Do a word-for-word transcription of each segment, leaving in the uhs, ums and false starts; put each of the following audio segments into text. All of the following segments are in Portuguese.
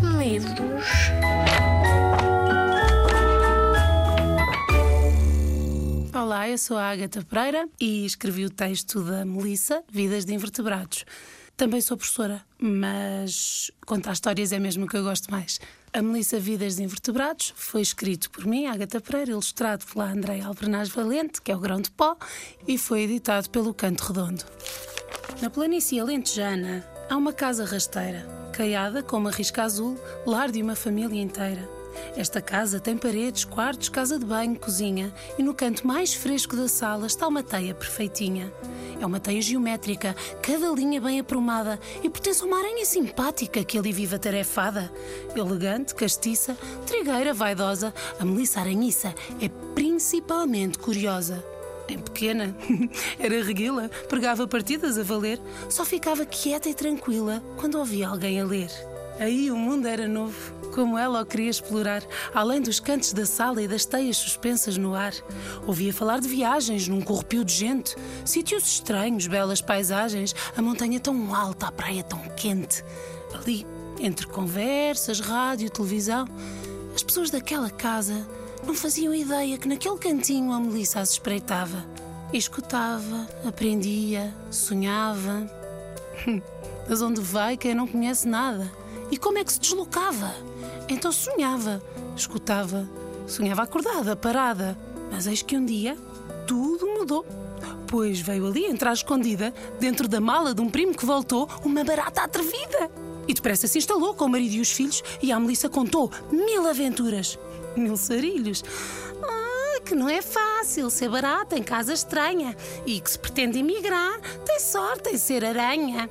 meus medos. Olá, eu sou a Ágata Pereira e escrevi o texto da Melissa Vidas de Invertebrados. Também sou professora, mas contar histórias é mesmo o que eu gosto mais. A Melissa Vidas de Invertebrados foi escrito por mim, Ágata Pereira, ilustrado pela Andrea Albernaz Valente, que é o grão de pó, e foi editado pelo Canto Redondo. Na planície alentejana há uma casa rasteira, caiada com uma risca azul, lar de uma família inteira. Esta casa tem paredes, quartos, casa de banho, cozinha, e no canto mais fresco da sala está uma teia perfeitinha. É uma teia geométrica, cada linha bem aprumada, e pertence a uma aranha simpática que ali vive atarefada. Elegante, castiça, trigueira, vaidosa, a Melissa Aranhiça é principalmente curiosa. Em pequena, era reguila, pregava partidas a valer, só ficava quieta e tranquila quando ouvia alguém a ler. Aí o mundo era novo, como ela o queria explorar, além dos cantos da sala e das teias suspensas no ar. Ouvia falar de viagens num corrupio de gente, sítios estranhos, belas paisagens, a montanha tão alta, a praia tão quente. Ali, entre conversas, rádio, televisão, as pessoas daquela casa não faziam ideia que naquele cantinho a Melissa se espreitava. Escutava, aprendia, sonhava. Mas onde vai quem não conhece nada? E como é que se deslocava? Então sonhava, escutava, sonhava acordada, parada. Mas eis que um dia tudo mudou, pois veio ali entrar escondida, dentro da mala de um primo que voltou, uma barata atrevida. E depressa se instalou com o marido e os filhos, e a Melissa contou mil aventuras, mil sarilhos. Ah, que não é fácil ser barata em casa estranha, e que se pretende emigrar, tem sorte em ser aranha.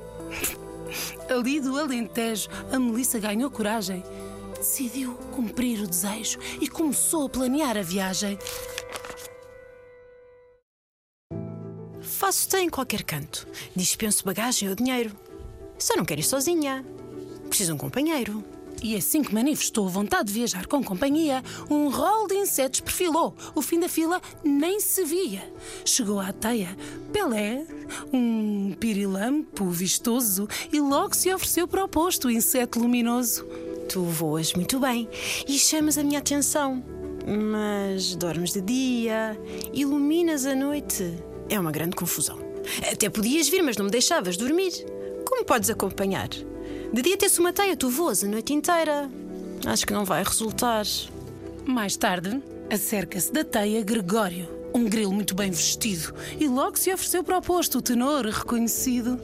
Ali do Alentejo, a Melissa ganhou coragem. Decidiu cumprir o desejo e começou a planear a viagem. Faço-te em qualquer canto. Dispenso bagagem ou dinheiro. Só não quero ir sozinha. Preciso de um companheiro. E assim que manifestou a vontade de viajar com companhia, um rol de insetos perfilou. O fim da fila nem se via. Chegou à teia Pelé, um pirilampo vistoso, e logo se ofereceu para o posto, o inseto luminoso. Tu voas muito bem e chamas a minha atenção, mas dormes de dia, iluminas à noite. É uma grande confusão. Até podias vir, mas não me deixavas dormir. Como podes acompanhar? De dia tens uma teia, tu voas a noite inteira. Acho que não vai resultar. Mais tarde, acerca-se da teia Gregório, um grilo muito bem vestido, e logo se ofereceu para o posto, o tenor reconhecido.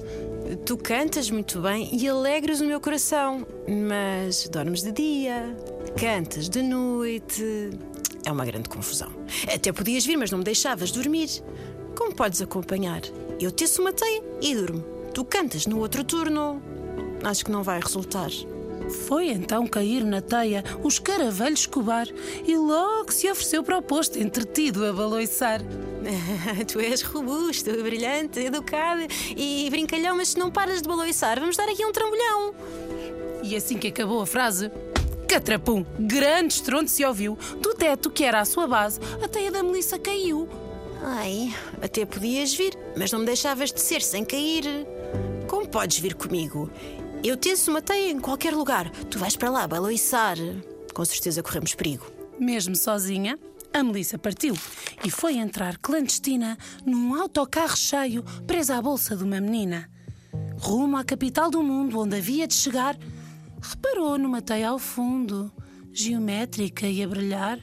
Tu cantas muito bem e alegras o meu coração, mas dormes de dia, cantas de noite. É uma grande confusão. Até podias vir, mas não me deixavas dormir. Como podes acompanhar? Eu teço uma teia e durmo. Tu cantas no outro turno. Acho que não vai resultar. Foi então cair na teia o escaravelho Escobar e logo se ofereceu para o posto, entretido a baloiçar. Tu és robusto, brilhante, educado e brincalhão, mas se não paras de baloiçar, vamos dar aqui um trambolhão. E assim que acabou a frase, catrapum, grande estrondo se ouviu. Do teto, que era a sua base, a teia da Melissa caiu. Ai, até podias vir, mas não me deixavas descer sem cair. Como podes vir comigo? Eu teço uma teia em qualquer lugar. Tu vais para lá baloiçar. Com certeza corremos perigo. Mesmo sozinha, a Melissa partiu e foi entrar clandestina num autocarro cheio, presa à bolsa de uma menina. Rumo à capital do mundo, onde havia de chegar, reparou numa teia ao fundo, geométrica e a brilhar.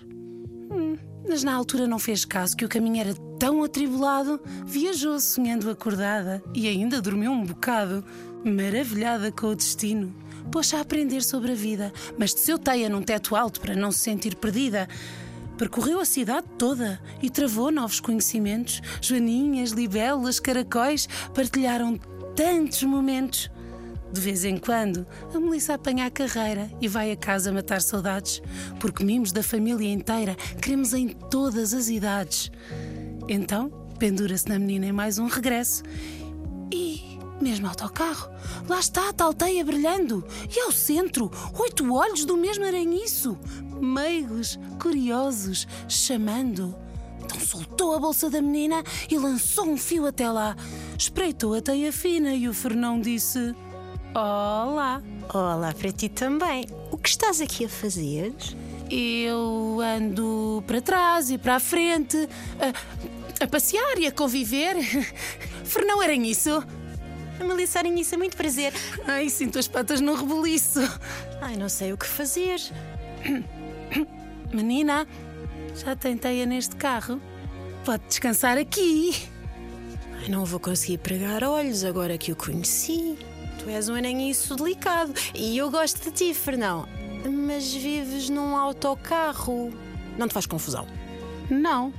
Hum, mas na altura não fez caso, que o caminho era tão atribulado. Viajou sonhando acordada e ainda dormiu um bocado. Maravilhada com o destino, pôs-se a aprender sobre a vida, mas desceu teia num teto alto para não se sentir perdida. Percorreu a cidade toda e travou novos conhecimentos. Joaninhas, libelas, caracóis partilharam tantos momentos. De vez em quando, a Melissa apanha a carreira e vai a casa matar saudades, porque mimos da família inteira queremos em todas as idades. Então, pendura-se na menina em mais um regresso e... mesmo autocarro, lá está a tal teia brilhando. E ao centro, oito olhos do mesmo aranhiço, meigos, curiosos, chamando. Então soltou a bolsa da menina e lançou um fio até lá. Espreitou a teia fina e o Fernão disse: Olá. Olá para ti também. O que estás aqui a fazer? Eu ando para trás e para a frente, a, a passear e a conviver. Fernão Aranhiço. Melissa Aranhiço, muito prazer. Ai, sinto as patas no rebuliço. Ai, não sei o que fazer. Menina, já tem teia neste carro. Pode descansar aqui. Ai, não vou conseguir pregar olhos agora que o conheci. Tu és um aranhiço delicado e eu gosto de ti, Fernão. Mas vives num autocarro. Não te faz confusão? Não.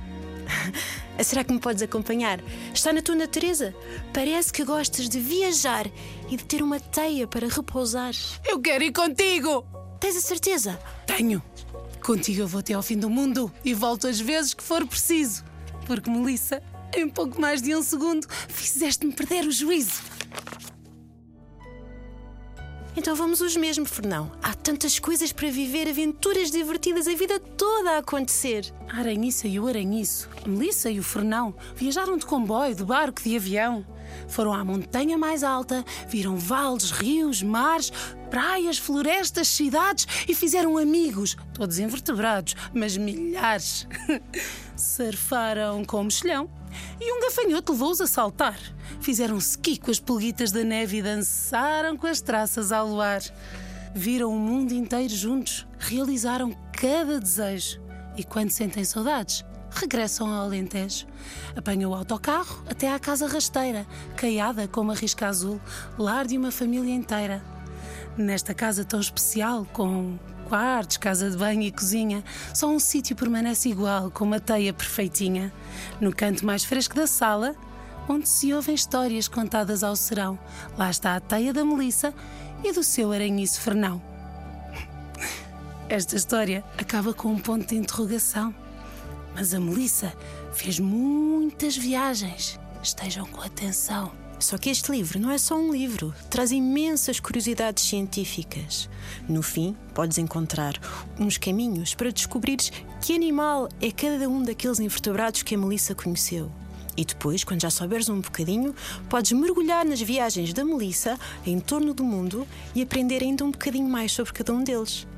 Será que me podes acompanhar? Está na tua natureza. Parece que gostas de viajar e de ter uma teia para repousar. Eu quero ir contigo. Tens a certeza? Tenho. Contigo eu vou até ao fim do mundo e volto às vezes que for preciso. Porque, Melissa, em pouco mais de um segundo fizeste-me perder o juízo. Então vamos os mesmos, Fernão. Há tantas coisas para viver, aventuras divertidas, a vida toda a acontecer. A Aranhiça e o Aranhiço, a Melissa e o Fernão viajaram de comboio, de barco, de avião. Foram à montanha mais alta, viram vales, rios, mares, praias, florestas, cidades e fizeram amigos, todos invertebrados, mas milhares. Surfaram com o mexilhão e um gafanhoto levou-os a saltar. Fizeram ski com as pulguitas da neve e dançaram com as traças ao luar. Viram o mundo inteiro juntos, realizaram cada desejo. E quando sentem saudades, regressam ao Alentejo. Apanham o autocarro até à casa rasteira, caiada como a risca azul, lar de uma família inteira. Nesta casa tão especial, com quartos, casa de banho e cozinha, só um sítio permanece igual, com uma teia perfeitinha. No canto mais fresco da sala, onde se ouvem histórias contadas ao serão, lá está a teia da Melissa e do seu aranhiço Fernão. Esta história acaba com um ponto de interrogação. Mas a Melissa fez muitas viagens. Estejam com atenção. Só que este livro não é só um livro. Traz imensas curiosidades científicas. No fim, podes encontrar uns caminhos para descobrires que animal é cada um daqueles invertebrados que a Melissa conheceu. E depois, quando já souberes um bocadinho, podes mergulhar nas viagens da Melissa em torno do mundo e aprender ainda um bocadinho mais sobre cada um deles.